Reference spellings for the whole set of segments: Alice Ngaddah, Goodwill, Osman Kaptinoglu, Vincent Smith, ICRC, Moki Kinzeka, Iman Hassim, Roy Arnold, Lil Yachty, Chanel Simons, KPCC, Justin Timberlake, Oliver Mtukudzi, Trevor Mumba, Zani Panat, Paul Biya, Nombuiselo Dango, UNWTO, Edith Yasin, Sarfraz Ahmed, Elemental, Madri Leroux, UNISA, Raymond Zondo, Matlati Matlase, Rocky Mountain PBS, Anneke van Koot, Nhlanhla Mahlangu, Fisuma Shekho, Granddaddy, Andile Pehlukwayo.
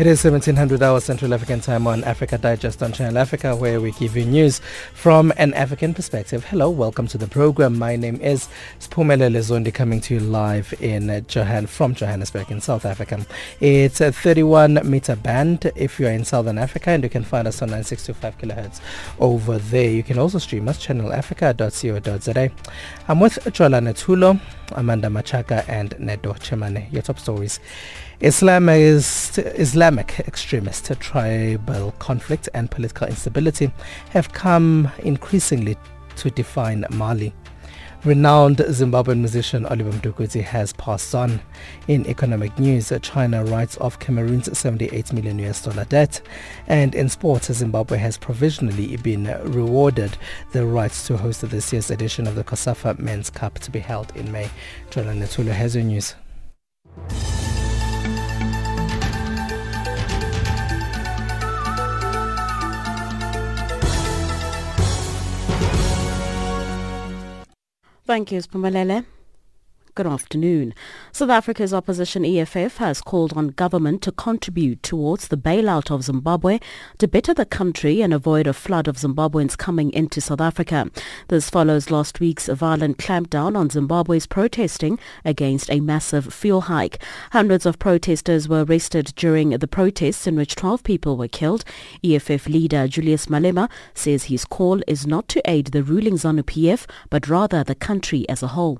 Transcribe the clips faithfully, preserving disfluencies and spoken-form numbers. It is seventeen hundred hours Central African time on Africa Digest on Channel Africa, where we give you news from an African perspective. Hello, welcome to the program. My name is Sphumelele Zondi, coming to you live in Johann- from Johannesburg in South Africa. It's a thirty-one meter band if you are in Southern Africa, and you can find us on nine six two five kilohertz over there. You can also stream us, channel africa dot co dot za. I'm with Chola Netulo, Amanda Machaka, and Neddo Chemane. Your top stories. Islamist, Islamic extremist, tribal conflict and political instability have come increasingly to define Mali. Renowned Zimbabwean musician Oliver Mtukudzi has passed on. In economic news, China writes off Cameroon's seventy-eight million U S dollar debt. And in sport, Zimbabwe has provisionally been rewarded the rights to host this year's edition of the COSAFA Men's Cup to be held in May. Jolani Tudor has your news. Thank you, Sphumelele. Good afternoon. South Africa's opposition E F F has called on government to contribute towards the bailout of Zimbabwe to better the country and avoid a flood of Zimbabweans coming into South Africa. This follows last week's violent clampdown on Zimbabwe's protesting against a massive fuel hike. Hundreds of protesters were arrested during the protests, in which twelve people were killed. E F F leader Julius Malema says his call is not to aid the ruling ZANU-P F, but rather the country as a whole.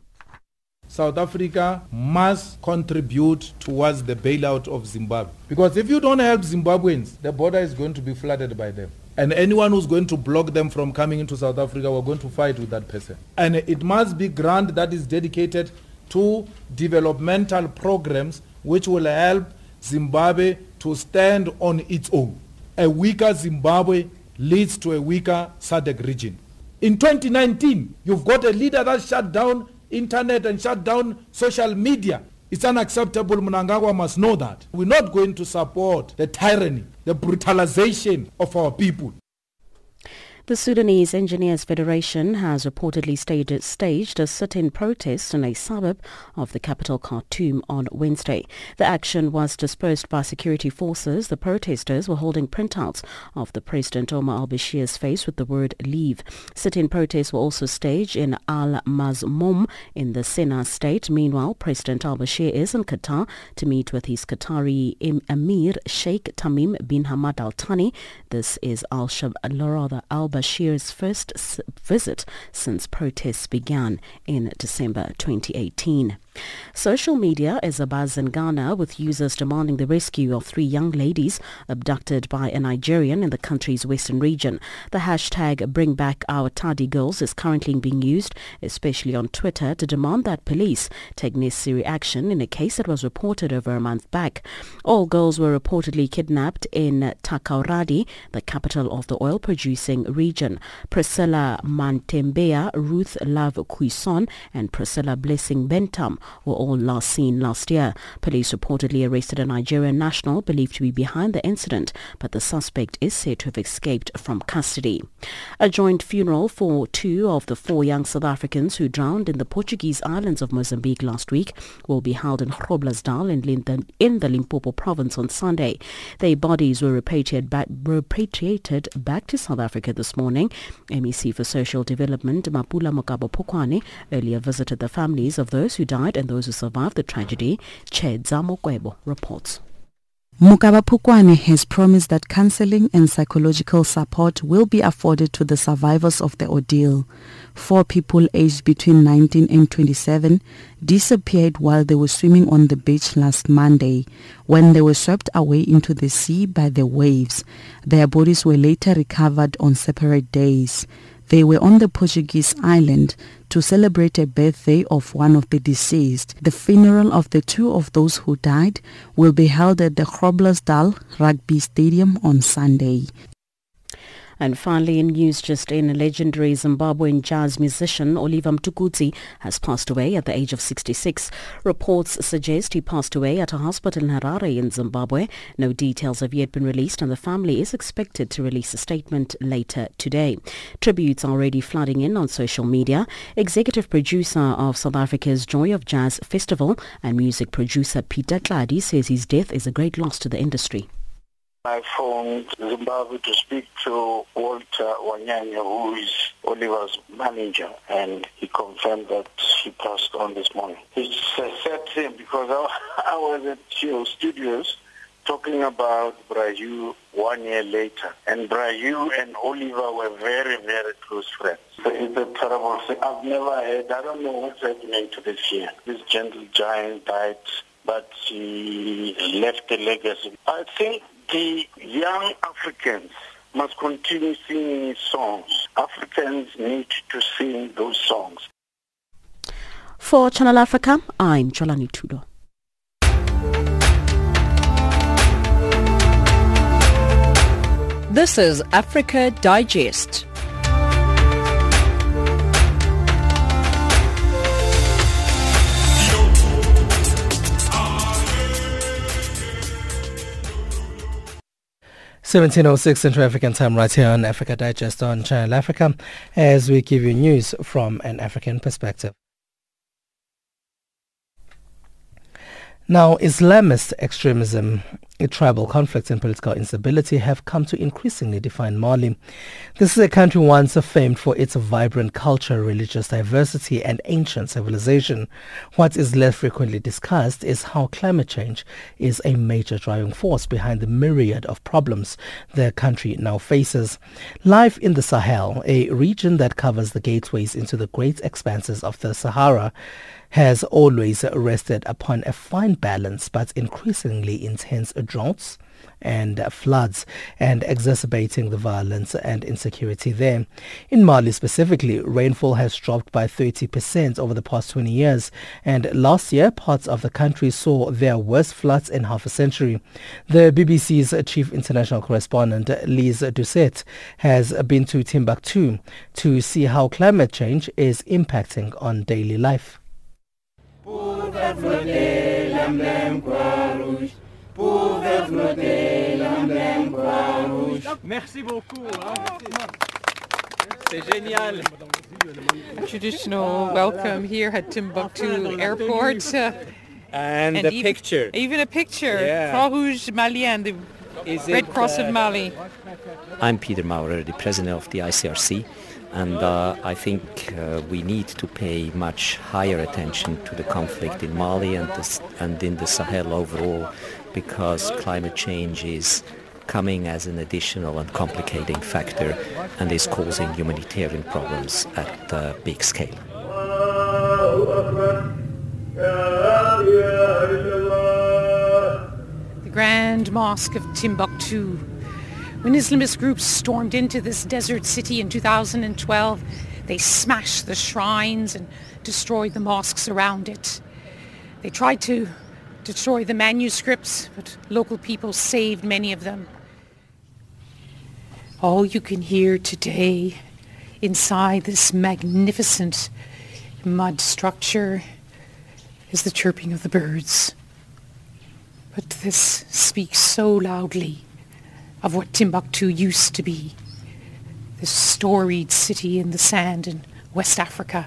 South Africa must contribute towards the bailout of Zimbabwe. Because if you don't help Zimbabweans, the border is going to be flooded by them. And anyone who's going to block them from coming into South Africa, we're going to fight with that person. And it must be grant that is dedicated to developmental programs which will help Zimbabwe to stand on its own. A weaker Zimbabwe leads to a weaker S A D C region. In twenty nineteen, you've got a leader that shut down internet and shut down social media. It's unacceptable. Mnangagwa must know that. We're not going to support the tyranny, the brutalization of our people. The Sudanese Engineers Federation has reportedly staged, staged a sit-in protest in a suburb of the capital Khartoum on Wednesday. The action was dispersed by security forces. The protesters were holding printouts of the President Omar al-Bashir's face with the word leave. Sit-in protests were also staged in Al-Mazmoum in the Sena state. Meanwhile, President al-Bashir is in Qatar to meet with his Qatari Emir Sheikh Tamim bin Hamad Al Thani. This is al-Shab al-Rada al-Bashir. Bashir's first visit since protests began in December twenty eighteen. Social media is a buzz in Ghana, with users demanding the rescue of three young ladies abducted by a Nigerian in the country's western region. The hashtag Bring Back Our Tadi Girls is currently being used, especially on Twitter, to demand that police take necessary action in a case that was reported over a month back. All girls were reportedly kidnapped in Takauradi, the capital of the oil-producing region. Priscilla Mantembea, Ruth Love Kuison, and Priscilla Blessing Bentham were all last seen last year. Police reportedly arrested a Nigerian national believed to be behind the incident, but the suspect is said to have escaped from custody. A joint funeral for two of the four young South Africans who drowned in the Portuguese islands of Mozambique last week will be held in Groblersdal in the Limpopo province on Sunday. Their bodies were repatriated back, repatriated back to South Africa this morning. M E C for Social Development Mapula Mokabo Pokwane earlier visited the families of those who died and those who survived the tragedy. Chedza Mokwebo reports. Mokabo Pokwane has promised that counseling and psychological support will be afforded to the survivors of the ordeal. Four people aged between nineteen and twenty-seven disappeared while they were swimming on the beach last Monday, when they were swept away into the sea by the waves. Their bodies were later recovered on separate days. They were on the Portuguese island to celebrate a birthday of one of the deceased. The funeral of the two of those who died will be held at the Groblersdal rugby stadium on Sunday. And finally, in news just in, legendary Zimbabwean jazz musician Oliver Mtukudzi has passed away at the age of sixty-six. Reports suggest he passed away at a hospital in Harare in Zimbabwe. No details have yet been released, and the family is expected to release a statement later today. Tributes are already flooding in on social media. Executive producer of South Africa's Joy of Jazz Festival and music producer Peter Clady says his death is a great loss to the industry. I phoned Zimbabwe to speak to Walter Wanyanya, who is Oliver's manager, and he confirmed that he passed on this morning. It's a sad thing because I, I was at your studios talking about Brayu one year later, and Brayu and Oliver were very, very close friends. So it's a terrible thing. I've never heard, I don't know what's happening to this year. This gentle giant died, but he left a legacy. I think the young Africans must continue singing his songs. Africans need to sing those songs. For Channel Africa, I'm Jolani Tudor. This is Africa Digest. seventeen oh six Central African Time, right here on Africa Digest on Channel Africa, as we give you news from an African perspective. Now, Islamist extremism, tribal conflicts and political instability have come to increasingly define Mali. This is a country once famed for its vibrant culture, religious diversity and ancient civilization. What is less frequently discussed is how climate change is a major driving force behind the myriad of problems the country now faces. Life in the Sahel, a region that covers the gateways into the great expanses of the Sahara, has always rested upon a fine balance, but increasingly intense droughts and floods and exacerbating the violence and insecurity there. In Mali specifically, rainfall has dropped by thirty percent over the past twenty years, and last year parts of the country saw their worst floods in half a century. The B B C's chief international correspondent Lise Doucette has been to Timbuktu to see how climate change is impacting on daily life. Merci beaucoup. C'est génial. Traditional welcome here at Timbuktu Airport. Uh, and, and a even, picture. Even a picture. Yeah. Croix Rouge Malienne, the Is Red it, Cross uh, of Mali. I'm Peter Maurer, the president of the I C R C. And uh, I think uh, we need to pay much higher attention to the conflict in Mali and, the, and in the Sahel overall, because climate change is coming as an additional and complicating factor and is causing humanitarian problems at uh, big scale. The Grand Mosque of Timbuktu. When Islamist groups stormed into this desert city in two thousand twelve, they smashed the shrines and destroyed the mosques around it. They tried to destroy the manuscripts, but local people saved many of them. All you can hear today inside this magnificent mud structure is the chirping of the birds. But this speaks so loudly of what Timbuktu used to be, this storied city in the sand in West Africa,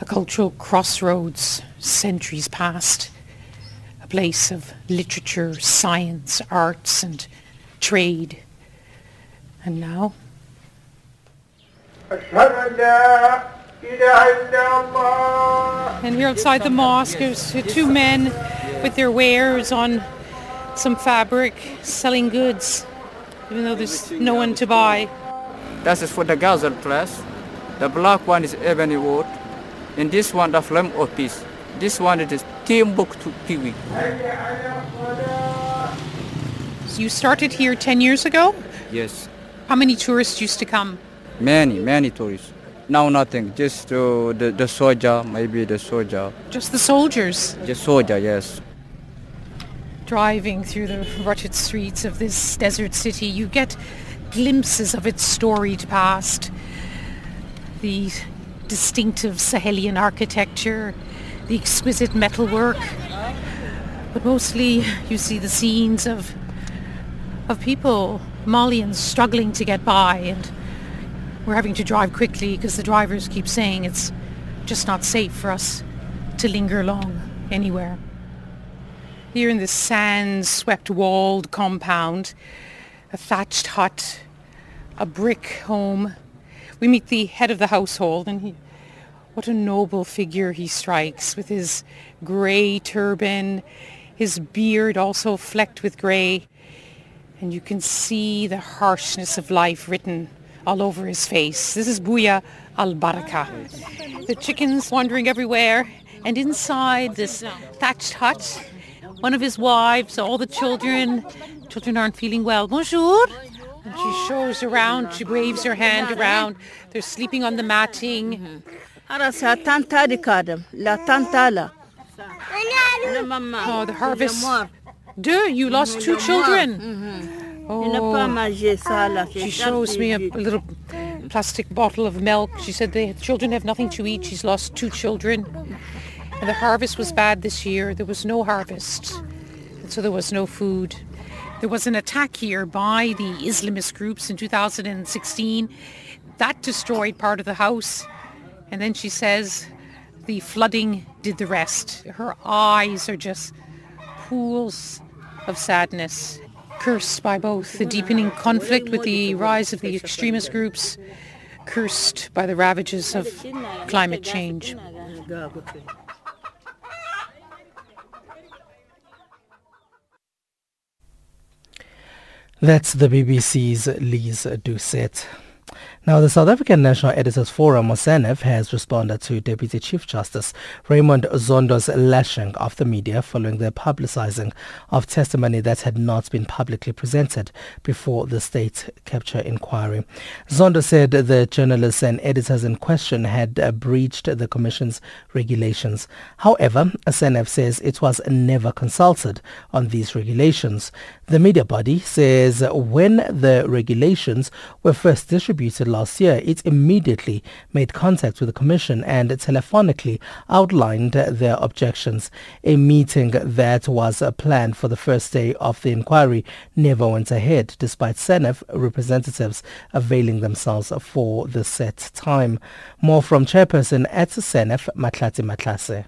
a cultural crossroads centuries past, a place of literature, science, arts and trade. And now? And here outside the mosque is two men with their wares on some fabric, selling goods, even though there's no one to buy. That is for the Gazel class. The black one is ebony wood, and this one the flame of peace. This one it is Timbuktu Piwi. So you started here ten years ago? Yes. How many tourists used to come? Many, many tourists. Now nothing, just uh, the, the soldier, maybe the soldier. Just the soldiers? The soldier, yes. Driving through the rutted streets of this desert city, you get glimpses of its storied past, the distinctive Sahelian architecture, the exquisite metalwork, but mostly you see the scenes of of people, Malians, struggling to get by, and we're having to drive quickly because the drivers keep saying it's just not safe for us to linger long anywhere. Here in this sand-swept walled compound, a thatched hut, a brick home, we meet the head of the household, and he, what a noble figure he strikes with his grey turban, his beard also flecked with grey, and you can see the harshness of life written all over his face. This is Buya al-Baraka. The chickens wandering everywhere, and inside this thatched hut, one of his wives, all the children, children aren't feeling well. Bonjour. And she shows around, she waves her hand around. They're sleeping on the matting. Oh, the harvest. Deux, you lost two children. Oh, she shows me a, a little plastic bottle of milk. She said the children have nothing to eat. She's lost two children. And the harvest was bad this year. There was no harvest. And so there was no food. There was an attack here by the Islamist groups in two thousand sixteen. That destroyed part of the house. And then she says the flooding did the rest. Her eyes are just pools of sadness. Cursed by both the deepening conflict with the rise of the extremist groups, cursed by the ravages of climate change. That's the B B C's Lise Doucette. Now, the South African National Editors Forum, or SANEF, has responded to Deputy Chief Justice Raymond Zondo's lashing of the media following the publicising of testimony that had not been publicly presented before the state capture inquiry. Zondo said the journalists and editors in question had uh, breached the Commission's regulations. However, SANEF says it was never consulted on these regulations. The media body says when the regulations were first distributed last year, it immediately made contact with the Commission and telephonically outlined their objections. A meeting that was planned for the first day of the inquiry never went ahead, despite SANEF representatives availing themselves for the set time. More from Chairperson at SANEF, Matlati Matlase.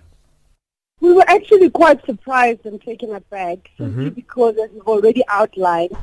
We were actually quite surprised and taken aback, simply mm-hmm. because, as we've already outlined,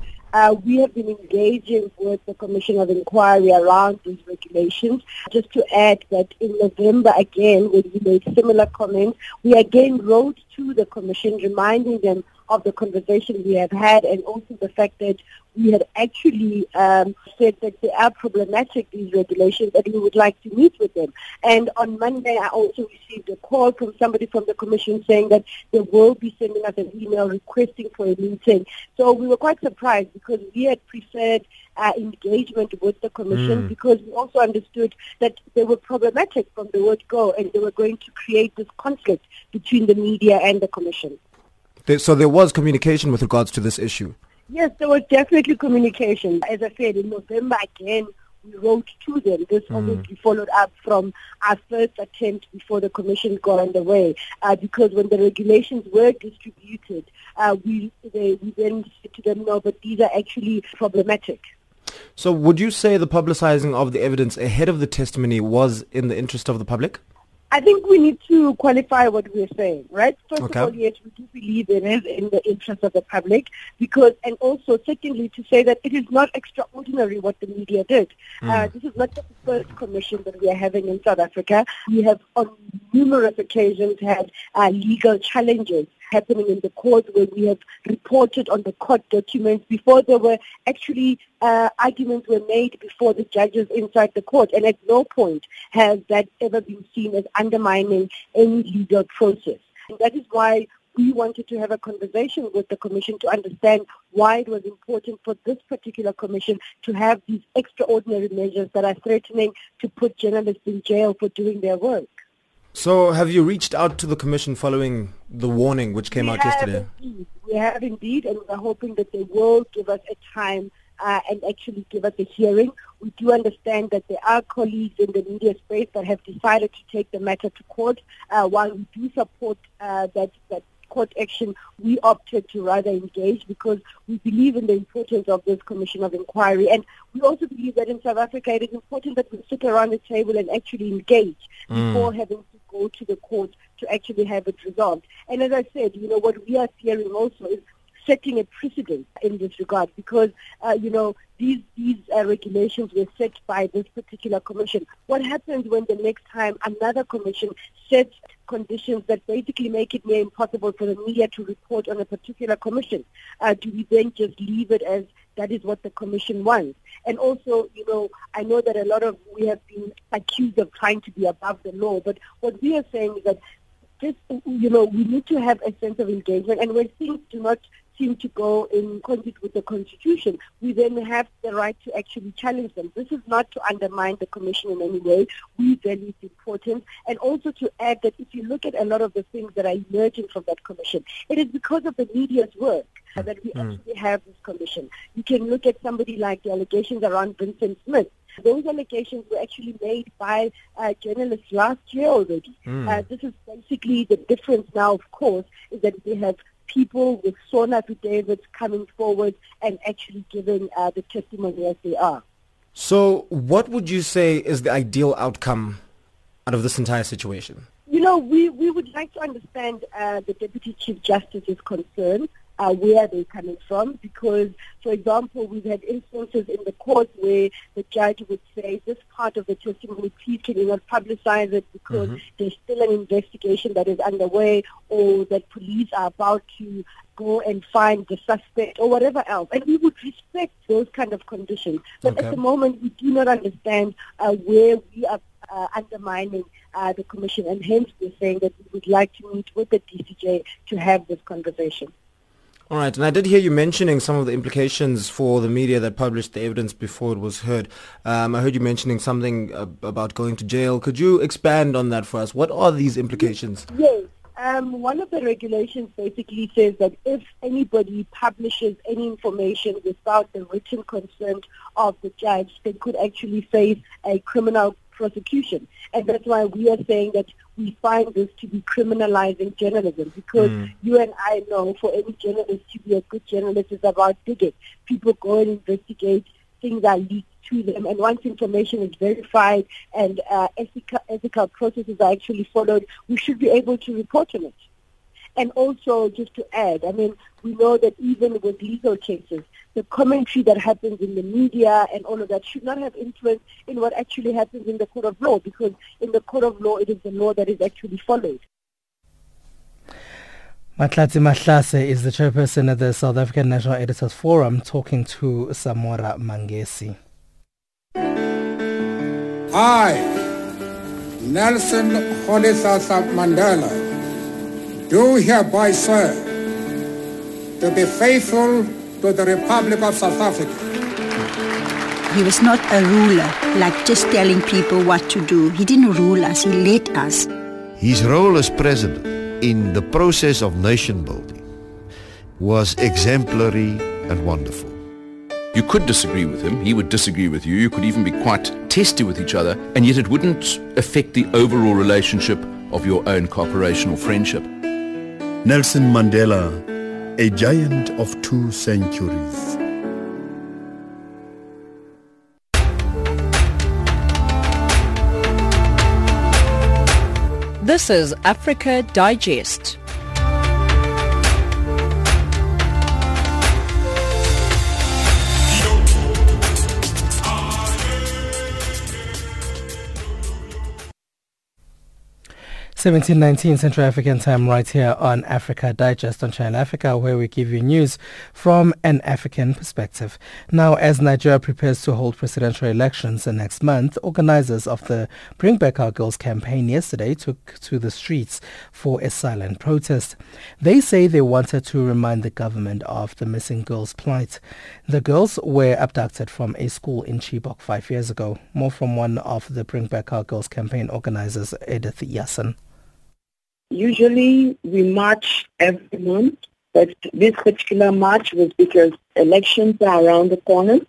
Uh, we have been engaging with the Commission of Inquiry around these regulations. Just to add that in November, again, when we made similar comments, we again wrote to the Commission, reminding them of the conversation we have had, and also the fact that we had actually um, said that they are problematic, these regulations, that we would like to meet with them. And on Monday, I also received a call from somebody from the Commission saying that they will be sending us an email requesting for a meeting. So we were quite surprised because we had preferred uh, engagement with the Commission mm. because we also understood that they were problematic from the word go, and they were going to create this conflict between the media and the Commission. So there was communication with regards to this issue? Yes, there was definitely communication. As I said, in November again, we wrote to them. This mm. obviously followed up from our first attempt before the Commission got underway, uh, because when the regulations were distributed, uh, we, they, we then said to them, no, but these are actually problematic. So would you say the publicizing of the evidence ahead of the testimony was in the interest of the public? I think we need to qualify what we're saying, right? First okay. of all, yes, we do believe it is in the interest of the public, because, and also, secondly, to say that it is not extraordinary what the media did. Mm. Uh, this is not the first commission that we are having in South Africa. We have, on numerous occasions, had uh, legal challenges happening in the court where we have reported on the court documents before there were actually uh, arguments were made before the judges inside the court, and at no point has that ever been seen as undermining any legal process. And that is why we wanted to have a conversation with the Commission to understand why it was important for this particular Commission to have these extraordinary measures that are threatening to put journalists in jail for doing their work. So have you reached out to the Commission following the warning which came we out yesterday? Indeed. We have indeed, and we're hoping that they will give us a time uh, and actually give us a hearing. We do understand that there are colleagues in the media space that have decided to take the matter to court. Uh, while we do support uh, that, that court action, we opted to rather engage because we believe in the importance of this commission of inquiry. And we also believe that in South Africa it is important that we sit around the table and actually engage mm. before having to go to the court to actually have it resolved. And as I said, you know, what we are fearing also is setting a precedent in this regard because, uh, you know, these these uh, regulations were set by this particular commission. What happens when the next time another commission sets conditions that basically make it near impossible for the media to report on a particular commission? Uh, do we then just leave it as that is what the commission wants? And also, you know, I know that a lot of we have been accused of trying to be above the law, but what we are saying is that this, you know, we need to have a sense of engagement, and when things do not seem to go in conflict with the Constitution, we then have the right to actually challenge them. This is not to undermine the Commission in any way. We value its importance. And also to add that if you look at a lot of the things that are emerging from that Commission, it is because of the media's work that we mm. actually have this Commission. You can look at somebody like the allegations around Vincent Smith. Those allegations were actually made by uh, journalists last year already. Mm. Uh, this is basically the difference now, of course, is that we have people with sworn affidavits coming forward and actually giving uh, the testimony as they are. So what would you say is the ideal outcome out of this entire situation? You know, we, we would like to understand uh, the Deputy Chief Justice's concern, uh, where they're coming from, because, for example, we've had instances in the court where the judge would say, this part of the testimony, please can you not publicize it because mm-hmm. there's still an investigation that is underway, or that police are about to go and find the suspect or whatever else. And we would respect those kind of conditions. But okay. at the moment, we do not understand uh, where we are uh, undermining uh, the commission, and hence we're saying that we would like to meet with the D C J to have this conversation. All right, and I did hear you mentioning some of the implications for the media that published the evidence before it was heard. Um, I heard you mentioning something ab- about going to jail. Could you expand on that for us? What are these implications? Yes, um, one of the regulations basically says that if anybody publishes any information without the written consent of the judge, they could actually face a criminal prosecution. And that's why we are saying that we find this to be criminalizing journalism, because mm. you and I know for any journalist to be a good journalist is about digging. People go and investigate, things are leaked to them, and once information is verified and uh, ethical, ethical processes are actually followed, we should be able to report on it. And also, just to add, I mean, we know that even with legal cases, the commentary that happens in the media and all of that should not have influence in what actually happens in the court of law, because in the court of law, it is the law that is actually followed. Matlati Matlase is the chairperson of the South African National Editors Forum, talking to Samora Mangesi. I, Nelson Rolihlahla Mandela, do hereby swear to be faithful to the Republic of South Africa. He was not a ruler, like just telling people what to do. He didn't rule us, he led us. His role as president in the process of nation building was exemplary and wonderful. You could disagree with him, he would disagree with you, you could even be quite testy with each other, and yet it wouldn't affect the overall relationship of your own cooperation or friendship. Nelson Mandela, a giant of two centuries. This is Africa Digest. seventeen nineteen Central African time, right here on Africa Digest on Channel Africa, where we give you news from an African perspective. Now, as Nigeria prepares to hold presidential elections next month, organizers of the Bring Back Our Girls campaign yesterday took to the streets for a silent protest. They say they wanted to remind the government of the missing girls' plight. The girls were abducted from a school in Chibok five years ago. More from one of the Bring Back Our Girls campaign organizers, Edith Yasin. Usually we march every month But this particular march was because elections are around the corner.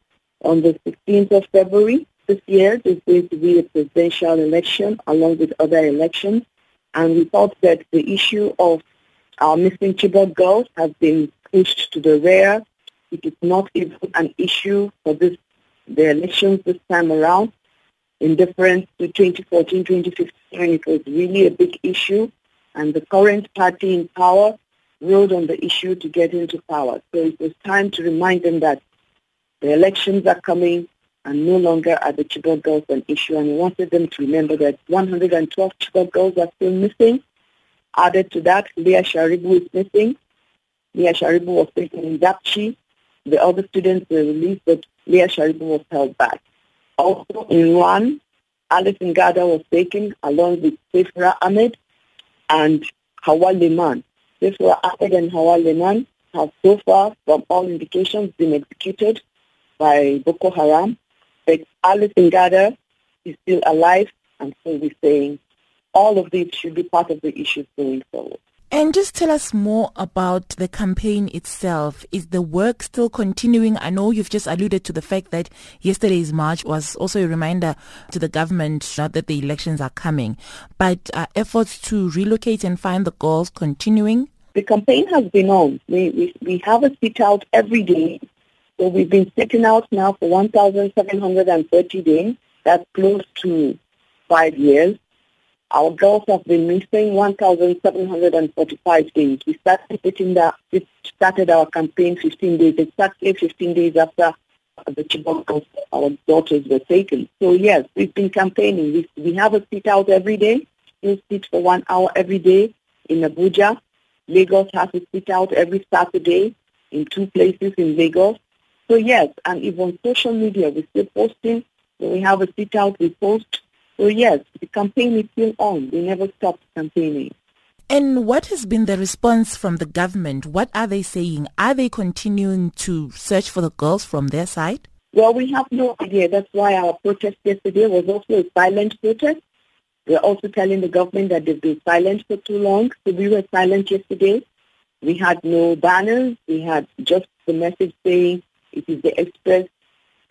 On the sixteenth of February this year, there's going to be a presidential election along with other elections. And we thought that the issue of our missing Chibok girls has been pushed to the rear. It is not even an issue for this, the elections this time around. In difference to twenty fourteen twenty fifteen, it was really a big issue. And the current party in power rode on the issue to get into power. So it was time to remind them that the elections are coming and no longer are the Chibok girls an issue. And we wanted them to remember that one hundred twelve Chibok girls are still missing. Added to that, Leah Sharibu is missing. Leah Sharibu was taken in Dapchi. The other students were released, but Leah Sharibu was held back. Also in Rwanda, Alice Ngaddah was taken along with Sefra Ahmed and Hawa Leman. Sefra Ahmed and Hawa Leman have so far, from all indications, been executed by Boko Haram. But Alice Ngaddah is still alive, and so we're saying all of these should be part of the issues going forward. And just tell us more about the campaign itself. Is the work still continuing? I know you've just alluded to the fact that yesterday's march was also a reminder to the government that the elections are coming. But are efforts to relocate and find the girls continuing? The campaign has been on. We, we, we have a sit out every day. So we've been sitting out now for one thousand seven hundred thirty days. That's close to five years. Our girls have been missing one thousand seven hundred forty-five days. We started, sitting there, we started our campaign fifteen days, exactly fifteen days after the Chibok girls, our daughters, were taken. So yes, we've been campaigning. We, we have a sit out every day. We sit for one hour every day in Abuja. Lagos has a sit out every Saturday in two places in Lagos. So yes, and even on social media, we're still posting. When we have a sit out, we post. So yes, the campaign is still on. We never stopped campaigning. And what has been the response from the government? What are they saying? Are they continuing to search for the girls from their side? Well, we have no idea. That's why our protest yesterday was also a silent protest. We're also telling the government that they've been silent for too long. So we were silent yesterday. We had no banners. We had just the message saying it is the express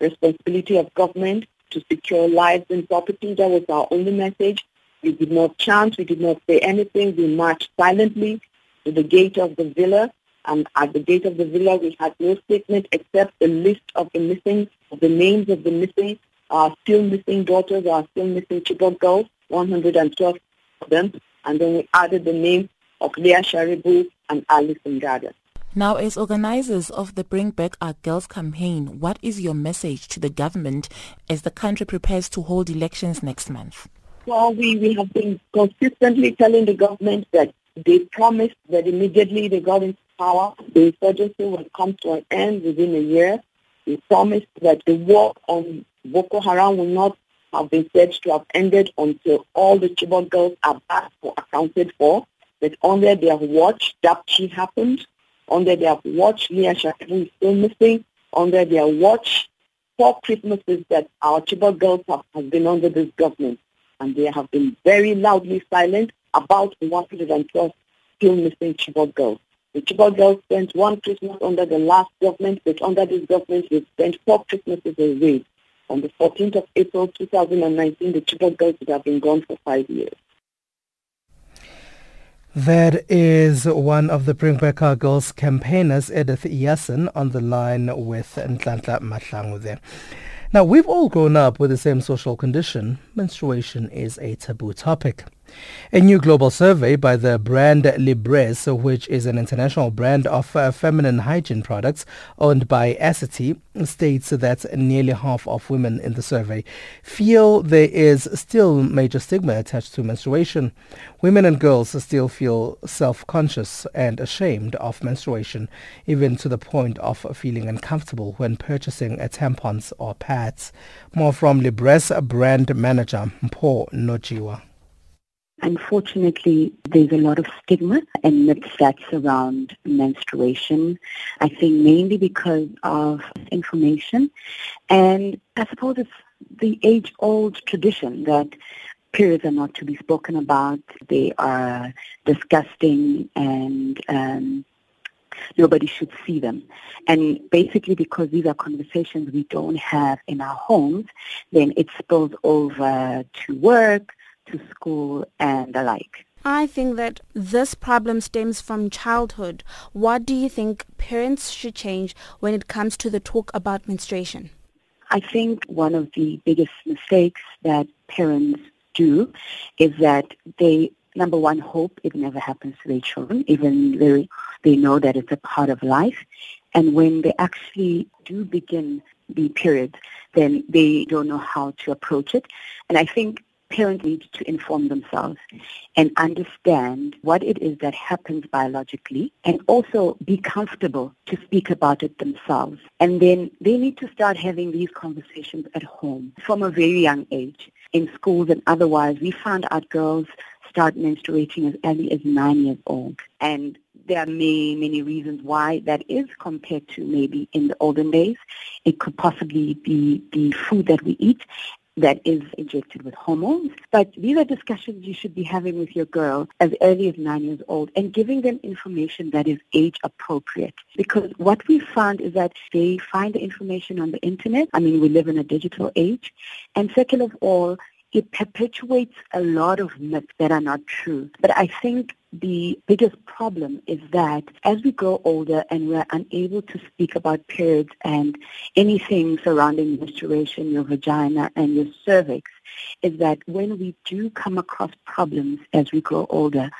responsibility of government to secure lives and property. That was our only message. We did not chant, we did not say anything. We marched silently to the gate of the villa, and at the gate of the villa we had no statement except a list of the missing, of the names of the missing, our still missing daughters, our still missing Chibok girls, one hundred twelve of them, and then we added the name of Leah Sharibu and Alice Ngaddah. Now, as organizers of the Bring Back Our Girls campaign, what is your message to the government as the country prepares to hold elections next month? Well, we, we have been consistently telling the government that they promised that immediately they got into power, the insurgency will come to an end within a year. They promised that the war on Boko Haram will not have been said to have ended until all the Chibok girls are back or accounted for. But under their watch, Dapchi happened. Under their watch, Leah Sharibu is still missing. Under their watch, four Christmases that our Chibok girls have, have been under this government. And they have been very loudly silent about one hundred twelve still missing Chibok girls. The Chibok girls spent one Christmas under the last government, but under this government, they spent four Christmases away. On the fourteenth of April two thousand nineteen, the Chibok girls would have been gone for five years. That is one of the Bring Back Our Girls campaigners, Edith Yasin, on the line with Nhlanhla Mahlangu there. Now, we've all grown up with the same social condition. Menstruation is a taboo topic. A new global survey by the brand Libresse, which is an international brand of uh, feminine hygiene products owned by S A D C, states that nearly half of women in the survey feel there is still major stigma attached to menstruation. Women and girls still feel self-conscious and ashamed of menstruation, even to the point of feeling uncomfortable when purchasing uh, tampons or pads. More from Libresse brand manager Mpo Nojiwa. Unfortunately, there's a lot of stigma and myths that surround menstruation, I think mainly because of information. And I suppose it's the age-old tradition that periods are not to be spoken about. They are disgusting and um, Nobody should see them. And basically because these are conversations we don't have in our homes, then it spills over to work, to school, and the like. I think that this problem stems from childhood. What do you think parents should change when it comes to the talk about menstruation? I think one of the biggest mistakes that parents do is that they, number one, hope it never happens to their children, even though they know that it's a part of life. And when they actually do begin the period, then they don't know how to approach it. And I think parents need to inform themselves and understand what it is that happens biologically, and also be comfortable to speak about it themselves. And then they need to start having these conversations at home from a very young age. In schools and otherwise, we found out girls start menstruating as early as nine years old. And there are many, many reasons why that is compared to maybe in the olden days. It could possibly be the food that we eat that is injected with hormones. But these are discussions you should be having with your girl as early as nine years old and giving them information that is age appropriate. Because what we found is that they find the information on the internet. I mean, we live in a digital age. And second of all, it perpetuates a lot of myths that are not true. But I think the biggest problem is that as we grow older and we're unable to speak about periods and anything surrounding menstruation, your vagina and your cervix, is that when we do come across problems as we grow older,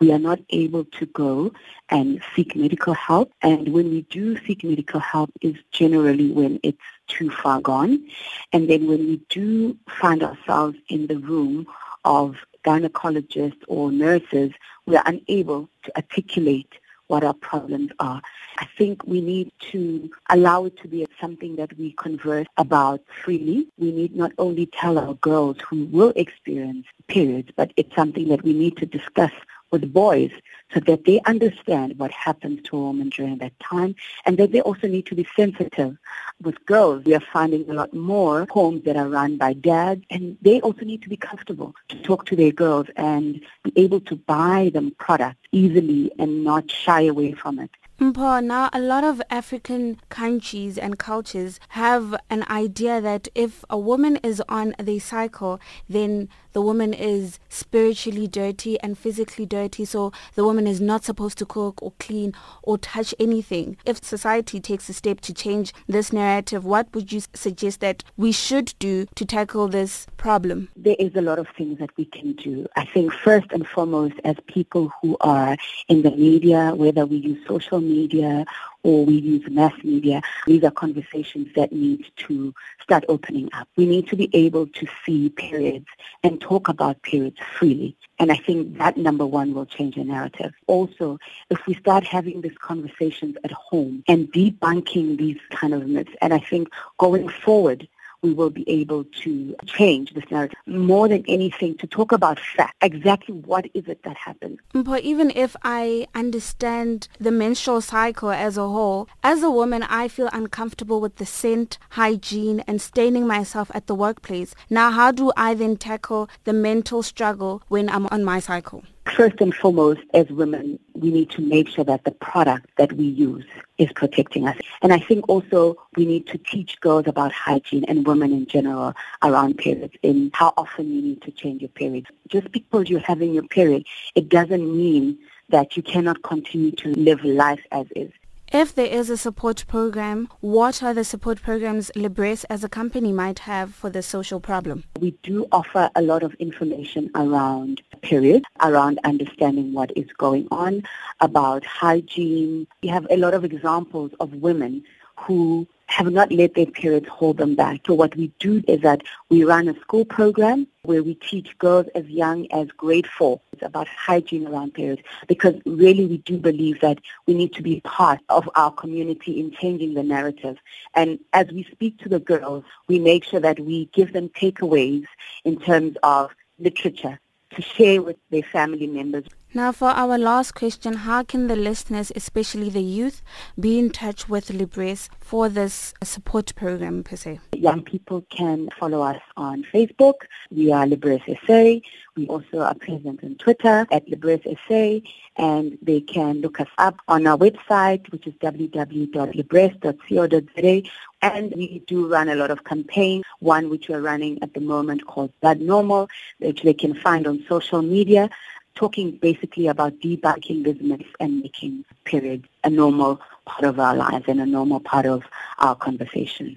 we are not able to go and seek medical help. And when we do seek medical help is generally when it's too far gone. And then when we do find ourselves in the room of gynecologists or nurses, we are unable to articulate what our problems are. I think we need to allow it to be something that we converse about freely. We need not only tell our girls who will experience periods, but it's something that we need to discuss with boys so that they understand what happens to a woman during that time, and that they also need to be sensitive. With girls, we are finding a lot more homes that are run by dads, and they also need to be comfortable to talk to their girls and be able to buy them products easily and not shy away from it. Mpo, now a lot of African countries and cultures have an idea that if a woman is on the cycle, then the woman is spiritually dirty and physically dirty, so the woman is not supposed to cook or clean or touch anything. If society takes a step to change this narrative, what would you suggest that we should do to tackle this problem? There is a lot of things that we can do. I think first and foremost, as people who are in the media, whether we use social media, media or we use mass media, these are conversations that need to start opening up. We need to be able to see periods and talk about periods freely. And I think that, number one, will change the narrative. Also, if we start having these conversations at home and debunking these kind of myths, and I think going forward, we will be able to change this narrative. More than anything, to talk about fact, exactly what is it that happens. But even if I understand the menstrual cycle as a whole, as a woman, I feel uncomfortable with the scent, hygiene, and staining myself at the workplace. Now, how do I then tackle the mental struggle when I'm on my cycle? First and foremost, as women, we need to make sure that the product that we use is protecting us. And I think also we need to teach girls about hygiene and women in general around periods and how often you need to change your period. Just because you're having your period, it doesn't mean that you cannot continue to live life as is. If there is a support program, what are the support programs Libresse as a company might have for the social problem? We do offer a lot of information around periods, around understanding what is going on, about hygiene. We have a lot of examples of women who have not let their periods hold them back. So what we do is that we run a school program where we teach girls as young as grade four about hygiene around periods, because really we do believe that we need to be part of our community in changing the narrative. And as we speak to the girls, we make sure that we give them takeaways in terms of literature to share with their family members. Now for our last question, how can the listeners, especially the youth, be in touch with Libresse for this support program per se? Young people can follow us on Facebook. We are Libresse S A. We also are present on Twitter at Libresse S A, and they can look us up on our website, which is w w w dot libresse dot co dot z a. And we do run a lot of campaigns, one which we're running at the moment called Blood Normal, which they can find on social media, talking basically about debunking these myths and making period a normal part of our lives and a normal part of our conversations.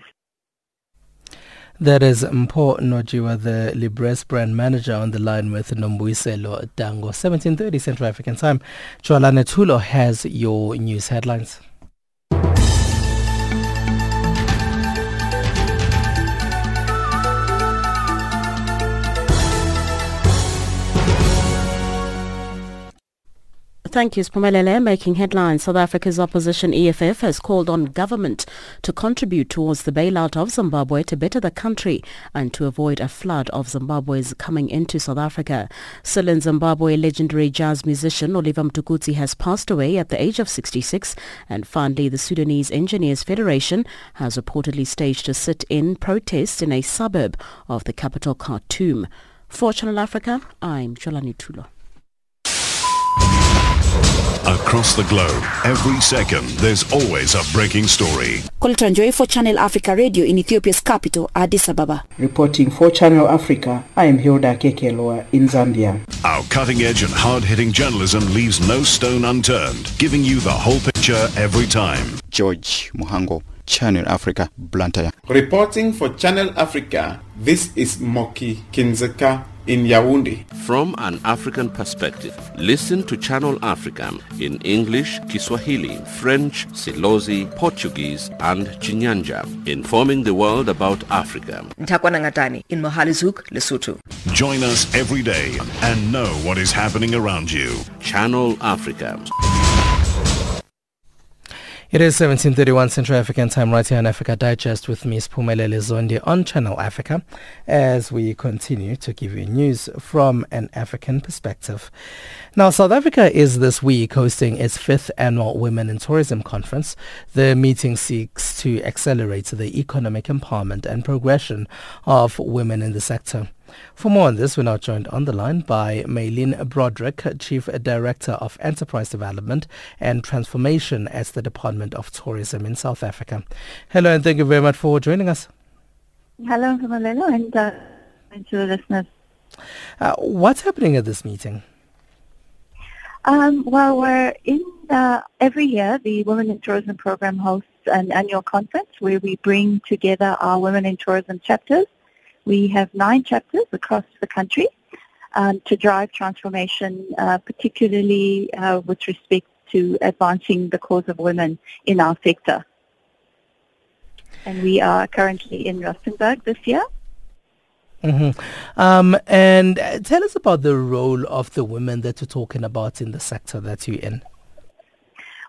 That is Mpo Nojiwa, the Libresse brand manager, on the line with Nombuiselo Dango. seventeen thirty Central African Time. Chola Netulo has your news headlines. Thank you, Sphumelele. Making headlines, South Africa's opposition E F F has called on government to contribute towards the bailout of Zimbabwe to better the country and to avoid a flood of Zimbabweans coming into South Africa. Still in Zimbabwe, legendary jazz musician Oliver Mtukudzi has passed away at the age of sixty-six. And finally, the Sudanese Engineers Federation has reportedly staged a sit-in protest in a suburb of the capital Khartoum. For Channel Africa, I'm Jolani Tudor. Across the globe, every second, there's always a breaking story. Koletranjoy for Channel Africa Radio in Ethiopia's capital, Addis Ababa. Reporting for Channel Africa, I am Hilda Kekeloa in Zambia. Our cutting-edge and hard-hitting journalism leaves no stone unturned, giving you the whole picture every time. George Muhango, Channel Africa, Blantyre. Reporting for Channel Africa, this is Moki Kinzeka in Yaoundé. From an African perspective, listen to Channel Africa in English, Kiswahili, French, Silozi, Portuguese and Chinyanja, informing the world about Africa. Ntakwana Ngatani in Mohalizuk, Lesotho. Join us every day and know what is happening around you. Channel Africa. It is seventeen thirty-one Central African Time, right here on Africa Digest with me, Sphumelele Zondi, on Channel Africa, as we continue to give you news from an African perspective. Now, South Africa is this week hosting its fifth annual Women in Tourism Conference. The meeting seeks to accelerate the economic empowerment and progression of women in the sector. For more on this, we're now joined on the line by Maylene Broderick, Chief Director of Enterprise Development and Transformation at the Department of Tourism in South Africa. Hello, and thank you very much for joining us. Hello, Malena, and uh, to the listeners. Uh, what's happening at this meeting? Um, well, we're in uh, every year, the Women in Tourism Program hosts an annual conference where we bring together our Women in Tourism chapters. We have nine chapters across the country um, to drive transformation, uh, particularly uh, with respect to advancing the cause of women in our sector. And we are currently in Rustenburg this year. Mm-hmm. Um, and tell us about the role of the women that you're talking about in the sector that you're in.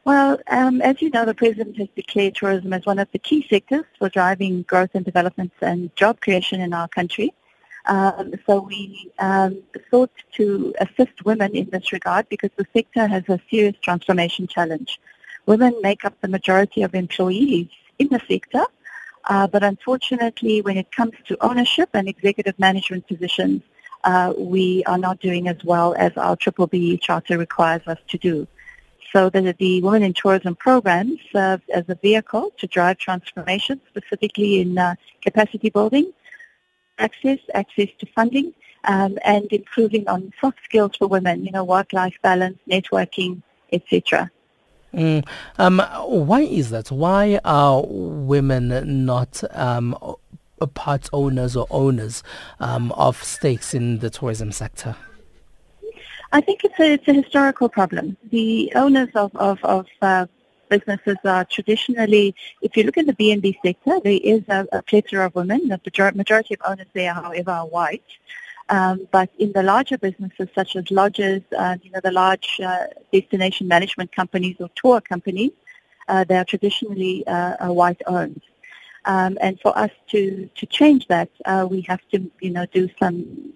Well, um, as you know, the President has declared tourism as one of the key sectors for driving growth and development and job creation in our country. Um, so we um, sought to assist women in this regard because the sector has a serious transformation challenge. Women make up the majority of employees in the sector, uh, but unfortunately when it comes to ownership and executive management positions, uh, we are not doing as well as our Triple B Charter requires us to do. So the, the Women in Tourism program serves as a vehicle to drive transformation, specifically in uh, capacity building, access, access to funding, um, and improving on soft skills for women, you know, work-life balance, networking, et cetera. Mm, um, why is that? Why are women not um, part owners or owners um, of stakes in the tourism sector? I think it's a, it's a historical problem. The owners of, of, of uh, businesses are traditionally, if you look at the B and B sector, there is a, a plethora of women. The majority of owners there, however, are white. Um, but in the larger businesses, such as lodges, uh, you know, the large uh, destination management companies or tour companies, uh, they are traditionally uh, white-owned. Um, and for us to, to change that, uh, we have to, you know, do some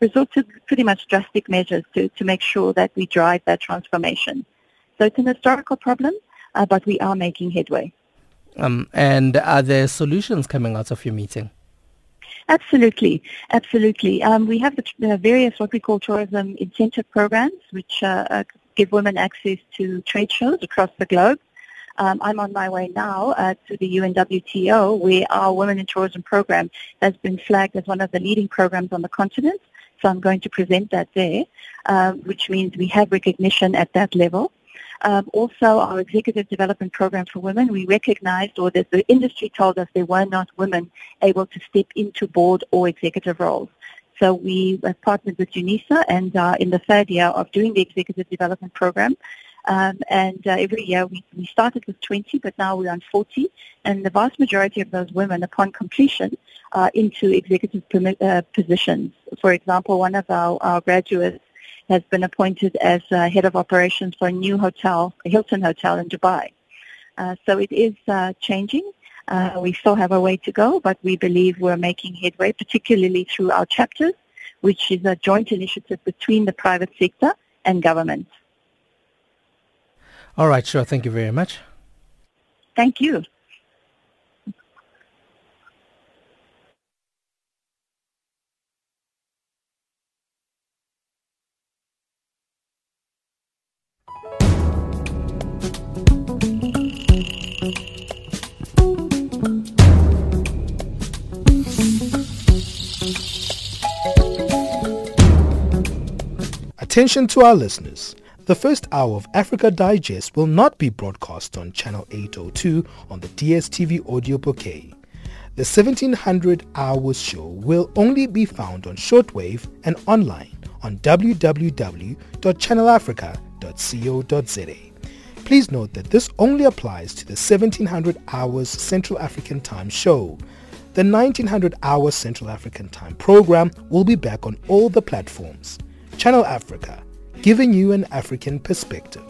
resort to pretty much drastic measures to, to make sure that we drive that transformation. So it's an historical problem, uh, but we are making headway. Um, and are there solutions coming out of your meeting? Absolutely, absolutely. Um, we have the uh, various what we call tourism incentive programs, which uh, uh, give women access to trade shows across the globe. Um, I'm on my way now uh, to the U N W T O, where our Women in Tourism program has been flagged as one of the leading programs on the continent. So I'm going to present that there, uh, which means we have recognition at that level. Um, also, our Executive Development Program for Women, we recognized, or that the industry told us there were not women able to step into board or executive roles. So we have partnered with UNISA and are uh, in the third year of doing the Executive Development Program. Um, and uh, every year we, we started with twenty, but now we're on forty. And the vast majority of those women, upon completion, are into executive uh, positions. For example, one of our, our graduates has been appointed as uh, head of operations for a new hotel, a Hilton hotel in Dubai. Uh, so it is uh, changing. Uh, we still have a way to go, but we believe we're making headway, particularly through our chapters, which is a joint initiative between the private sector and government. All right, sure. Thank you very much. Thank you. Attention to our listeners. The first hour of Africa Digest will not be broadcast on Channel eight oh two on the D S T V audio bouquet. The seventeen hundred Hours show will only be found on shortwave and online on w w w dot channel africa dot co dot z a. Please note that this only applies to the seventeen hundred Hours Central African Time show. The nineteen hundred Hours Central African Time program will be back on all the platforms. Channel Africa, giving you an African perspective.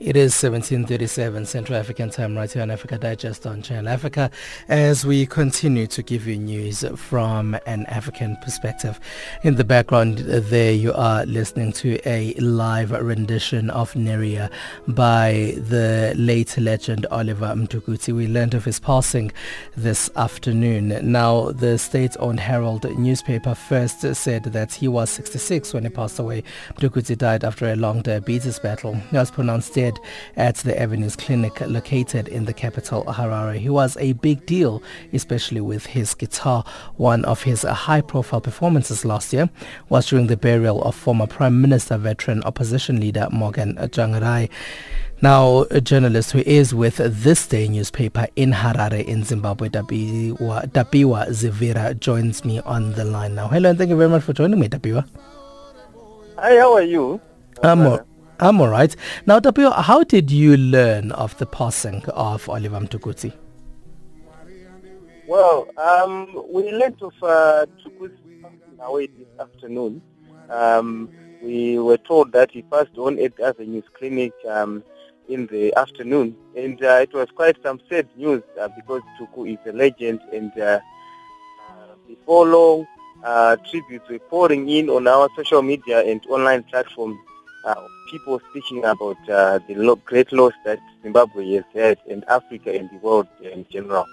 It is seventeen thirty-seven Central African Time right here on Africa Digest on Channel Africa as we continue to give you news from an African perspective. In the background there you are listening to a live rendition of Neria by the late legend Oliver Mtukudzi. We learned of his passing this afternoon. Now the state-owned Herald newspaper first said that he was sixty-six when he passed away. Mtukudzi died after a long diabetes battle. He was pronounced dead at the Avenues Clinic located in the capital Harare. He was a big deal, especially with his guitar. One of his high-profile performances last year was during the burial of former Prime Minister veteran opposition leader Morgan Tsvangirai. Now, a journalist who is with This Day newspaper in Harare in Zimbabwe, Tapiwa, Tapiwa Zivira, joins me on the line now. Hello, and thank you very much for joining me, Tapiwa. Hi, how are you? I'm um, I'm all right. Now, Tapiwa, how did you learn of the passing of Oliver Mtukudzi? Well, um, we learned of uh, Mtukudzi passing away this afternoon. Um, we were told that he passed on at the Avenues Clinic um, in the afternoon. And uh, it was quite some sad news uh, because Tuku is a legend. And uh, uh, before long, uh, tributes were pouring in on our social media and online platforms. Uh, people speaking about uh, the lo- great loss that Zimbabwe has had, and Africa and the world in general.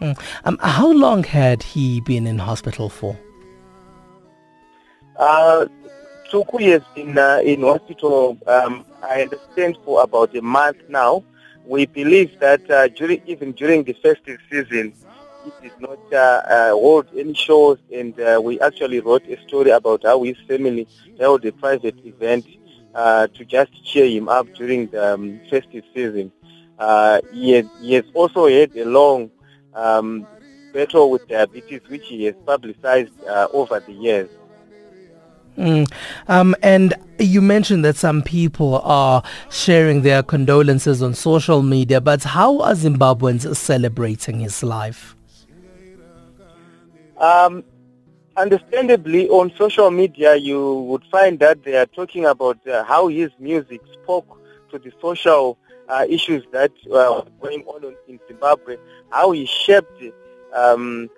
Mm. Um, how long had he been in hospital for? Uh, Tuku has been uh, in hospital, um, I understand, for about a month now. We believe that uh, during, even during the festive season, it did not uh, uh, hold any shows, and uh, we actually wrote a story about how his family held a private event Uh, to just cheer him up during the um, festive season. Uh, he, has, he has also had a long um, battle with diabetes, which he has publicized uh, over the years. Mm. Um, and you mentioned that some people are sharing their condolences on social media, but how are Zimbabweans celebrating his life? Um, understandably, on social media, you would find that they are talking about uh, how his music spoke to the social uh, issues that uh, were going on in Zimbabwe, how he shaped um,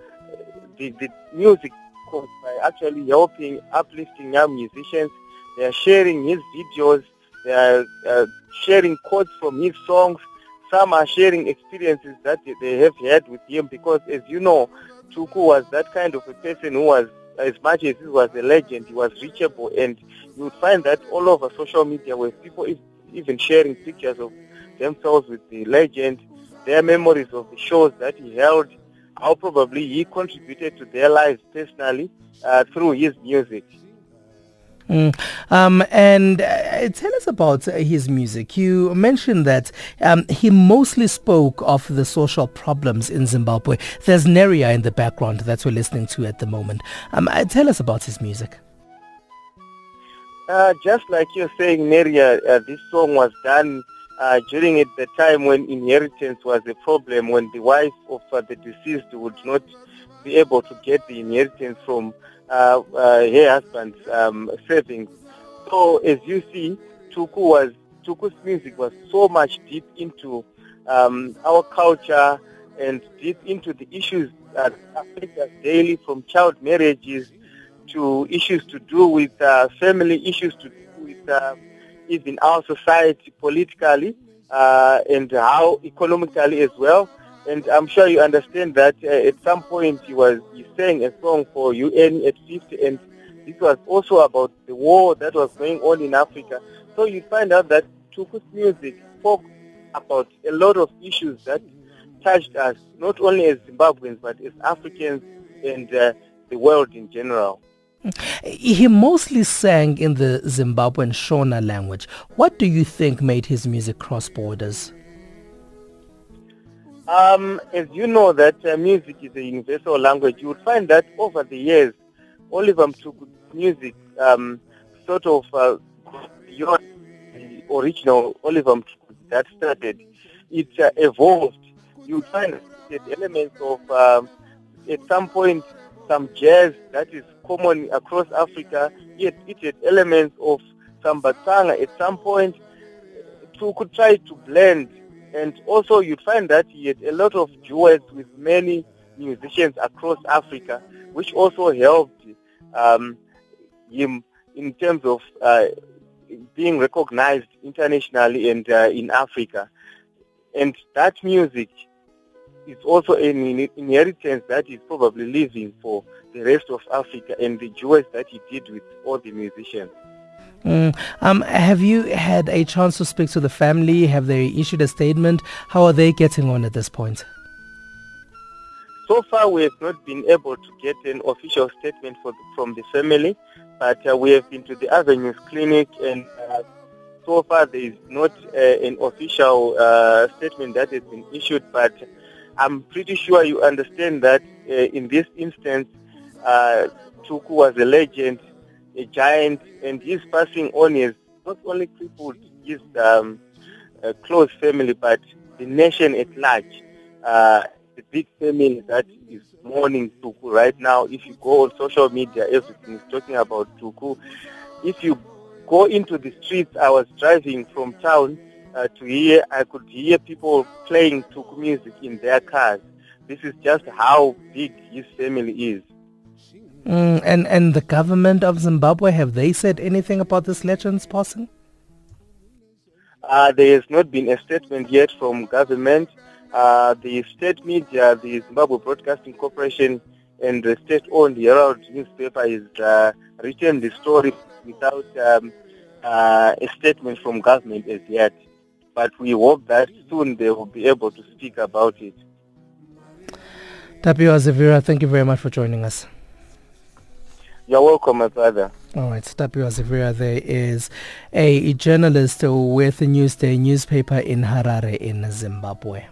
the, the music by actually helping, uplifting young musicians. They are sharing his videos, they are uh, sharing quotes from his songs. Some are sharing experiences that they have had with him because, as you know, Tuku was that kind of a person who was, as much as he was a legend, he was reachable. And you would find that all over social media where people is even sharing pictures of themselves with the legend, their memories of the shows that he held, how probably he contributed to their lives personally uh, through his music. Mm. Um, and uh, tell us about uh, his music. You mentioned that um, he mostly spoke of the social problems in Zimbabwe. There's Neria in the background that we're listening to at the moment. Um, uh, tell us about his music. Uh, just like you're saying, Neria, uh, this song was done Uh, during it, the time when inheritance was a problem, when the wife of uh, the deceased would not be able to get the inheritance from uh, uh, her husband's um, savings. So, as you see, Tuku was Tuku's music was so much deep into um, our culture and deep into the issues that affect us daily, from child marriages to issues to do with uh, family, issues to do with Uh, even our society politically uh, and how economically as well. And I'm sure you understand that uh, at some point he was he sang a song for U N at fifty, and this was also about the war that was going on in Africa. So you find out that Tuku's music spoke about a lot of issues that touched us, not only as Zimbabweans, but as Africans and uh, the world in general. He mostly sang in the Zimbabwean Shona language. What do you think made his music cross borders? Um, as you know that uh, music is a universal language, you would find that over the years, Oliver Mtukudzi's music um, sort of uh, beyond the original Oliver Mtukudzi that started. It uh, evolved. You would find elements of, uh, at some point, some jazz that is common across Africa, yet it had elements of some Batsanga at some point to could try to blend. And also you'd find that he had a lot of duets with many musicians across Africa, which also helped um, him in terms of uh, being recognized internationally and uh, in Africa. And that music is also an inheritance that is probably living for the rest of Africa, and the duets that he did with all the musicians. Mm. Um, have you had a chance to speak to the family? Have they issued a statement? How are they getting on at this point? So far, we have not been able to get an official statement for the, from the family, but uh, we have been to the Avenues Clinic, and uh, so far there is not uh, an official uh, statement that has been issued, but I'm pretty sure you understand that uh, in this instance, Uh, Tuku was a legend, a giant, and his passing on is not only crippled his um, uh, close family, but the nation at large. Uh, the big family that is mourning Tuku right now. If you go on social media, everything is talking about Tuku. If you go into the streets, I was driving from town uh, to here, I could hear people playing Tuku music in their cars. This is just how big his family is. Mm, and, and the government of Zimbabwe, have they said anything about this legend's passing? Uh, there has not been a statement yet from government. Uh, the state media, the Zimbabwe Broadcasting Corporation and the state-owned Herald newspaper has uh, written the story without um, uh, a statement from government as yet. But we hope that soon they will be able to speak about it. Tapiwa Zivira, thank you very much for joining us. You're welcome, my brother. All right, Tapiwa Zivira there is a journalist with the Newsday newspaper in Harare in Zimbabwe.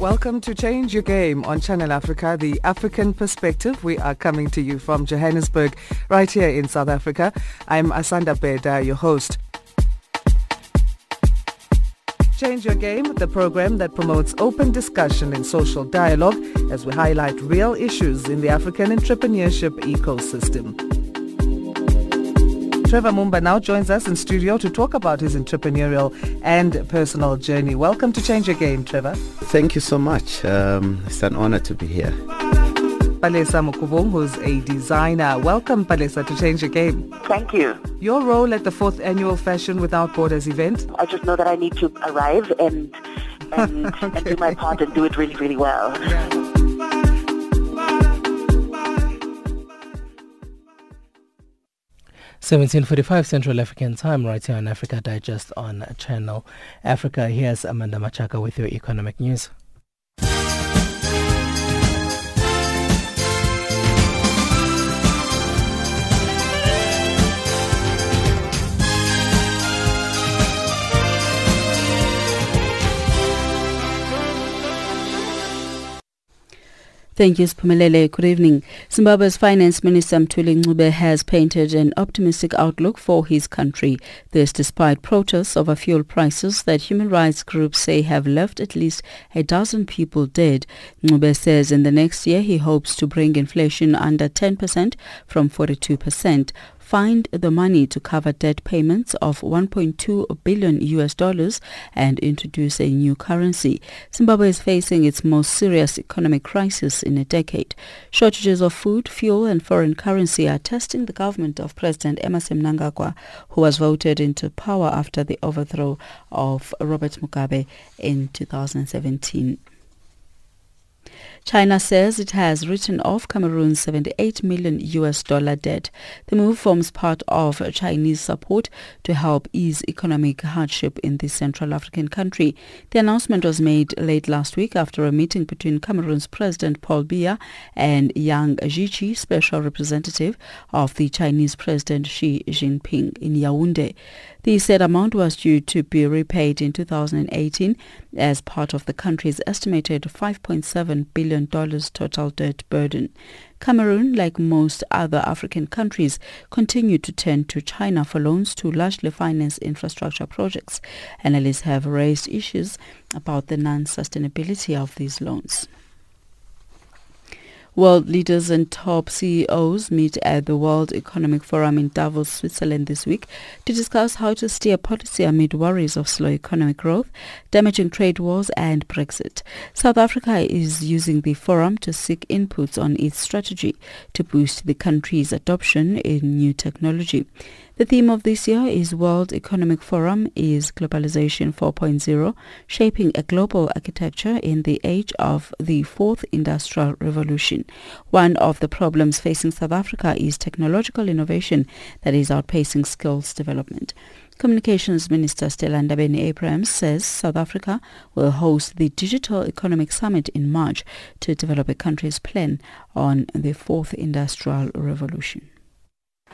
Welcome to Change Your Game on Channel Africa, the African perspective. We are coming to you from Johannesburg, right here in South Africa. I'm Asanda Beda, your host. Change Your Game, the program that promotes open discussion and social dialogue as we highlight real issues in the African entrepreneurship ecosystem. Trevor Mumba now joins us in studio to talk about his entrepreneurial and personal journey. Welcome to Change Your Game, Trevor. Thank you so much. Um, it's an honor to be here. Palesa Mokubong, who's a designer. Welcome, Palesa, to Change Your Game. Thank you. Your role at the fourth annual Fashion Without Borders event? I just know that I need to arrive and, and, okay. and do my part and do it really, really well. Yeah. seventeen forty-five Central African Time, right here on Africa Digest on Channel Africa. Here's Amanda Machaka with your economic news. Thank you, Sphumelele. Good evening. Zimbabwe's Finance Minister Mthuli Ncube has painted an optimistic outlook for his country. This despite protests over fuel prices that human rights groups say have left at least a dozen people dead. Ncube says in the next year he hopes to bring inflation under ten percent from forty-two percent. Find the money to cover debt payments of one point two billion U S dollars and introduce a new currency. Zimbabwe is facing its most serious economic crisis in a decade. Shortages of food, fuel and foreign currency are testing the government of President Emmerson Mnangagwa, who was voted into power after the overthrow of Robert Mugabe in two thousand seventeen. China says it has written off Cameroon's seventy-eight million U S dollar debt. The move forms part of Chinese support to help ease economic hardship in the Central African country. The announcement was made late last week after a meeting between Cameroon's President Paul Biya and Yang Jiechi, special representative of the Chinese President Xi Jinping in Yaoundé. The said amount was due to be repaid in two thousand eighteen as part of the country's estimated five point seven billion dollars total debt burden. Cameroon, like most other African countries, continue to turn to China for loans to largely finance infrastructure projects. Analysts have raised issues about the non-sustainability of these loans. World leaders and top C E Os meet at the World Economic Forum in Davos, Switzerland this week to discuss how to steer policy amid worries of slow economic growth, damaging trade wars and Brexit. South Africa is using the forum to seek inputs on its strategy to boost the country's adoption in new technology. The theme of this year is World Economic Forum is Globalization four point oh, Shaping a Global Architecture in the Age of the Fourth Industrial Revolution. One of the problems facing South Africa is technological innovation that is outpacing skills development. Communications Minister Stella Ndabeni-Abrahams says South Africa will host the Digital Economic Summit in March to develop a country's plan on the Fourth Industrial Revolution.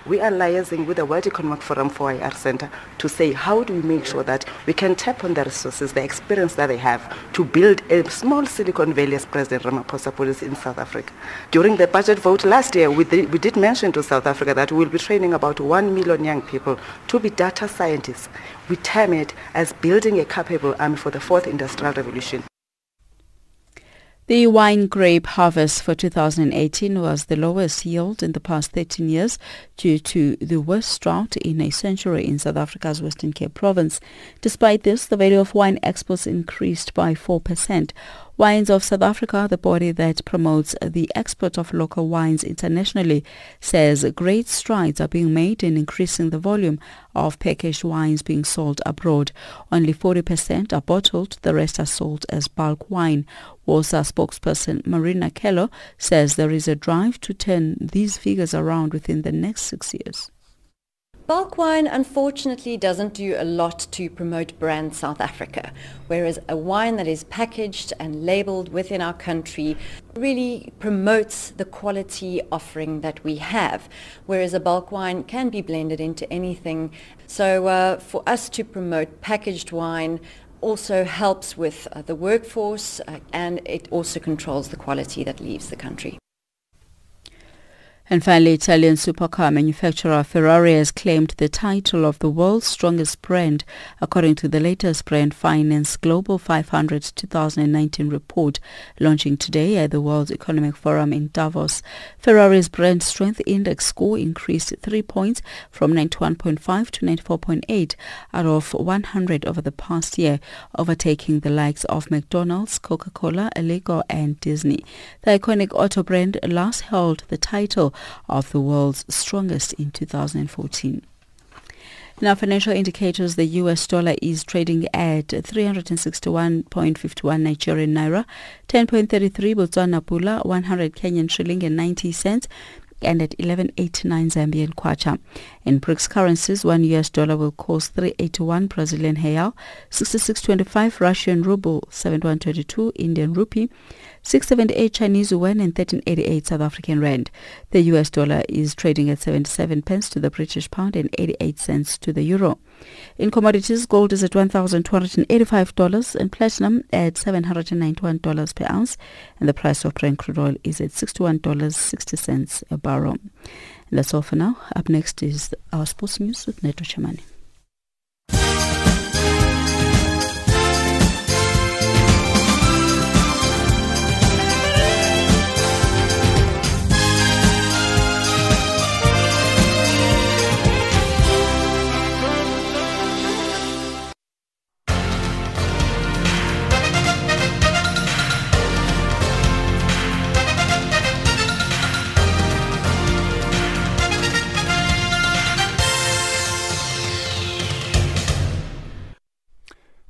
We are liaising with the World Economic Forum for I R Center to say how do we make sure that we can tap on the resources, the experience that they have to build a small Silicon Valley, as President Ramaphosa put it, in South Africa. During the budget vote last year, we did, we did mention to South Africa that we will be training about one million young people to be data scientists. We term it as building a capable army for the fourth industrial revolution. The wine grape harvest for two thousand eighteen was the lowest yield in the past thirteen years due to the worst drought in a century in South Africa's Western Cape province. Despite this, the value of wine exports increased by four percent. Wines of South Africa, the body that promotes the export of local wines internationally, says great strides are being made in increasing the volume of packaged wines being sold abroad. Only forty percent are bottled, the rest are sold as bulk wine. W S A spokesperson Marina Kello says there is a drive to turn these figures around within the next six years. Bulk wine, unfortunately, doesn't do a lot to promote brand South Africa, whereas a wine that is packaged and labelled within our country really promotes the quality offering that we have, whereas a bulk wine can be blended into anything. So uh, for us to promote packaged wine also helps with uh, the workforce uh, and it also controls the quality that leaves the country. And finally, Italian supercar manufacturer Ferrari has claimed the title of the world's strongest brand, according to the latest Brand Finance Global five hundred two thousand nineteen report, launching today at the World Economic Forum in Davos. Ferrari's brand strength index score increased three points from ninety-one point five to ninety-four point eight out of one hundred over the past year, overtaking the likes of McDonald's, Coca-Cola, Lego and Disney. The iconic auto brand last held the title of the world's strongest in two thousand fourteen. In our financial indicators, the U S dollar is trading at three hundred sixty-one point five one Nigerian naira, ten point three three Botswana pula, one hundred Kenyan shilling and ninety cents, and at eleven point eight nine Zambian kwacha. In BRICS currencies, one U S dollar will cost three hundred eighty-one Brazilian real, sixty-six point two five Russian ruble, seventy-one point two two Indian rupee, six point seven eight Chinese yuan and thirteen point eight eight South African rand. The U S dollar is trading at seventy-seven pence to the British pound and eighty-eight cents to the euro. In commodities, gold is at one thousand two hundred eighty-five dollars and platinum at seven hundred ninety-one dollars per ounce, and the price of Brent crude oil is at sixty-one dollars and sixty cents a barrel. And that's all for now. Up next is our sports news with Neddo Chemane.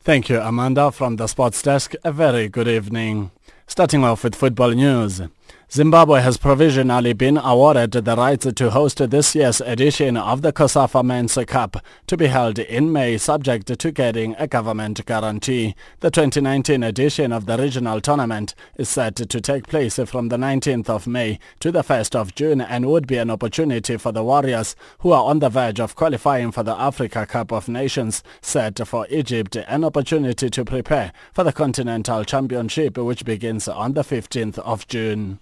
Thank you, Amanda, from the Sports Desk. A very good evening. Starting off with football news. Zimbabwe has provisionally been awarded the rights to host this year's edition of the COSAFA Men's Cup, to be held in May, subject to getting a government guarantee. The twenty nineteen edition of the regional tournament is set to take place from the nineteenth of May to the first of June and would be an opportunity for the Warriors, who are on the verge of qualifying for the Africa Cup of Nations, set for Egypt, an opportunity to prepare for the Continental Championship, which begins on the fifteenth of June.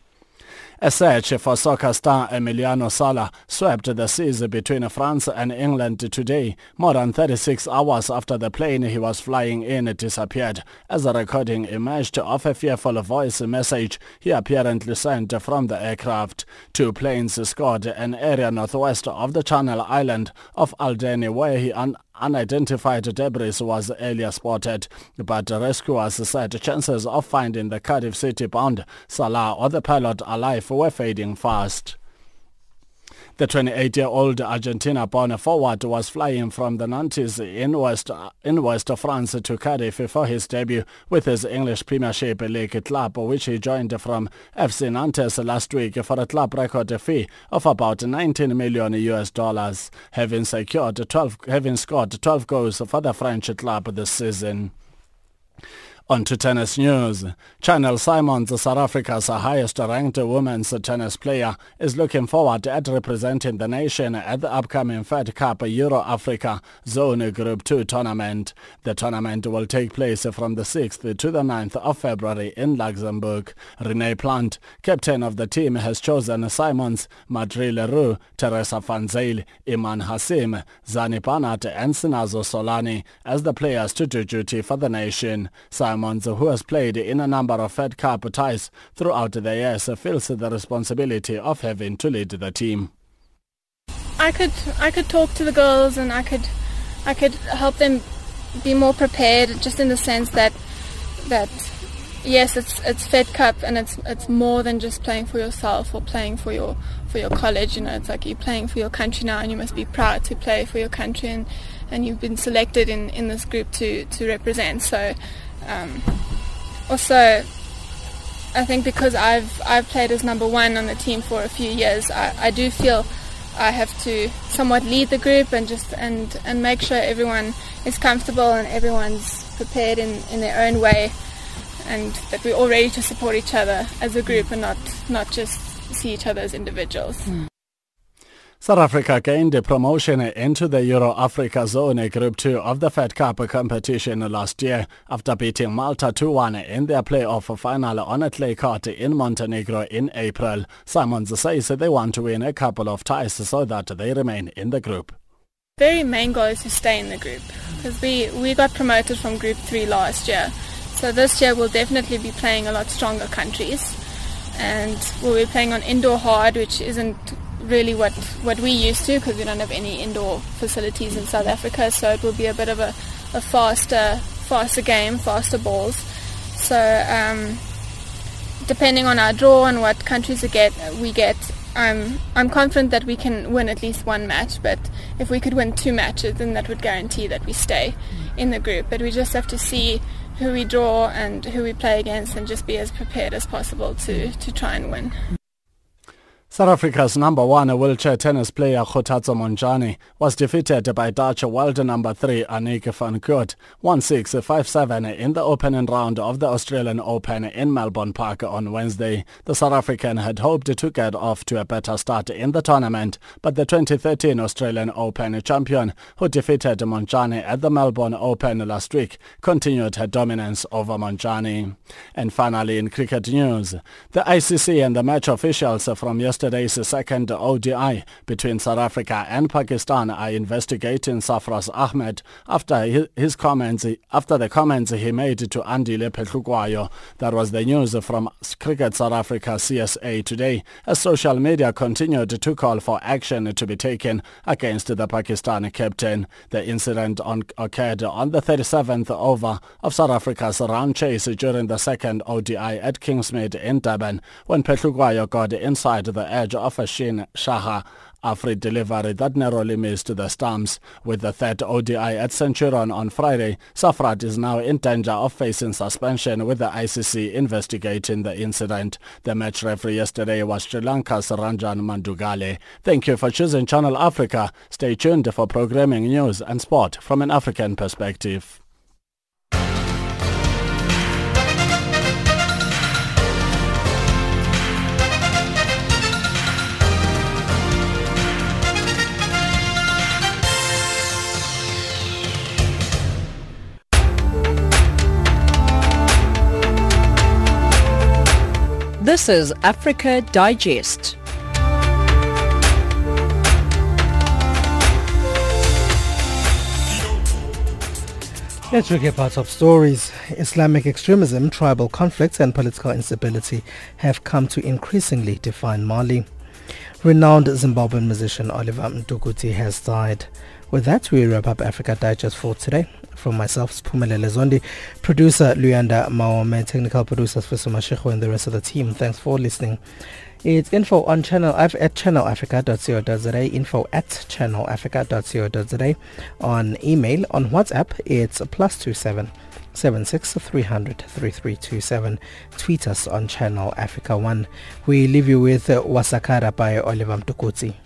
A search for soccer star Emiliano Sala swept the seas between France and England today, more than thirty-six hours after the plane he was flying in disappeared, as a recording emerged of a fearful voice message he apparently sent from the aircraft. Two planes scored an area northwest of the Channel Island of Aldeni, where he un- unidentified debris was earlier spotted, but rescuers said chances of finding the Cardiff City-bound Salah or the pilot alive were fading fast. The twenty-eight-year-old Argentina-born forward was flying from the Nantes in West, in West France to Cardiff for his debut with his English Premiership League club, which he joined from F C Nantes last week for a club record fee of about nineteen million U S dollars, having secured twelve, having scored twelve goals for the French club this season. On to tennis news. Chanel Simons, South Africa's highest-ranked women's tennis player, is looking forward at representing the nation at the upcoming Fed Cup Euro-Africa Zone Group two tournament. The tournament will take place from the sixth to the ninth of February in Luxembourg. Renee Plant, captain of the team, has chosen Simons, Madri Leroux, Teresa van Zyl, Iman Hassim, Zani Panat and Sinazo Solani as the players to do duty for the nation. Simons, who has played in a number of Fed Cup ties throughout the years, feels the responsibility of having to lead the team. I could I could talk to the girls and I could I could help them be more prepared, just in the sense that that yes, it's it's Fed Cup and it's it's more than just playing for yourself or playing for your for your college. You know, it's like you're playing for your country now, and you must be proud to play for your country, and, and you've been selected in, in this group to, to represent. So. Um, also, I think because I've I've played as number one on the team for a few years, I, I do feel I have to somewhat lead the group and just and, and make sure everyone is comfortable and everyone's prepared in, in their own way, and that we're all ready to support each other as a group and not, not just see each other as individuals. Mm. South Africa gained a promotion into the Euro-Africa Zone Group two of the Fed Cup competition last year after beating Malta two one in their playoff final on a clay court in Montenegro in April. Simons says they want to win a couple of ties so that they remain in the group. Their main goal is to stay in the group because we, we got promoted from Group three last year. So this year we'll definitely be playing a lot stronger countries, and we'll be playing on indoor hard, which isn't really what what we used to because we don't have any indoor facilities in South Africa, so it will be a bit of a, a faster faster game, faster balls. So um, depending on our draw and what countries we get, we get I'm I'm confident that we can win at least one match, but if we could win two matches then that would guarantee that we stay in the group. But we just have to see who we draw and who we play against and just be as prepared as possible to, to try and win. South Africa's number one wheelchair tennis player Khuthatso Monjane was defeated by Dutch world number three Anneke van Koot one six five seven in the opening round of the Australian Open in Melbourne Park on Wednesday. The South African had hoped to get off to a better start in the tournament, but the twenty thirteen Australian Open champion, who defeated Monjane at the Melbourne Open last week, continued her dominance over Monjane. And finally, in cricket news, the I C C and the match officials from yesterday Yesterday's second O D I between South Africa and Pakistan are investigating Sarfraz Ahmed after his comments after the comments he made to Andile Pehlukwayo. That was the news from Cricket South Africa C S A today, as social media continued to call for action to be taken against the Pakistani captain. The incident on, occurred on the thirty-seventh over of South Africa's round chase during the second O D I at Kingsmead in Durban, when Pehlukwayo got inside the edge of a Shin Shaha Afri delivery that narrowly missed the stumps. With the third O D I at Centurion on Friday, Sarfraz is now in danger of facing suspension, with the I C C investigating the incident. The match referee yesterday was Sri Lanka's Ranjan Mandugale. Thank you for choosing Channel Africa. Stay tuned for programming, news and sport from an African perspective. This is Africa Digest. Let's look at part of stories. Islamic extremism, tribal conflicts and political instability have come to increasingly define Mali. Renowned Zimbabwean musician Oliver Mtukudzi has died. With that, we wrap up Africa Digest for today. From myself, Sphumelele Zondi, producer Luyanda Maome, technical producers Fisuma Shekho, and the rest of the team, thanks for listening. It's info on channel at channel africa dot co dot za, info at channel africa dot co dot za, on email, on WhatsApp, it's plus two seven seven six three hundred three three two seven. Tweet us on Channel Africa One. We leave you with Wasakara by Oliver Mtukudzi.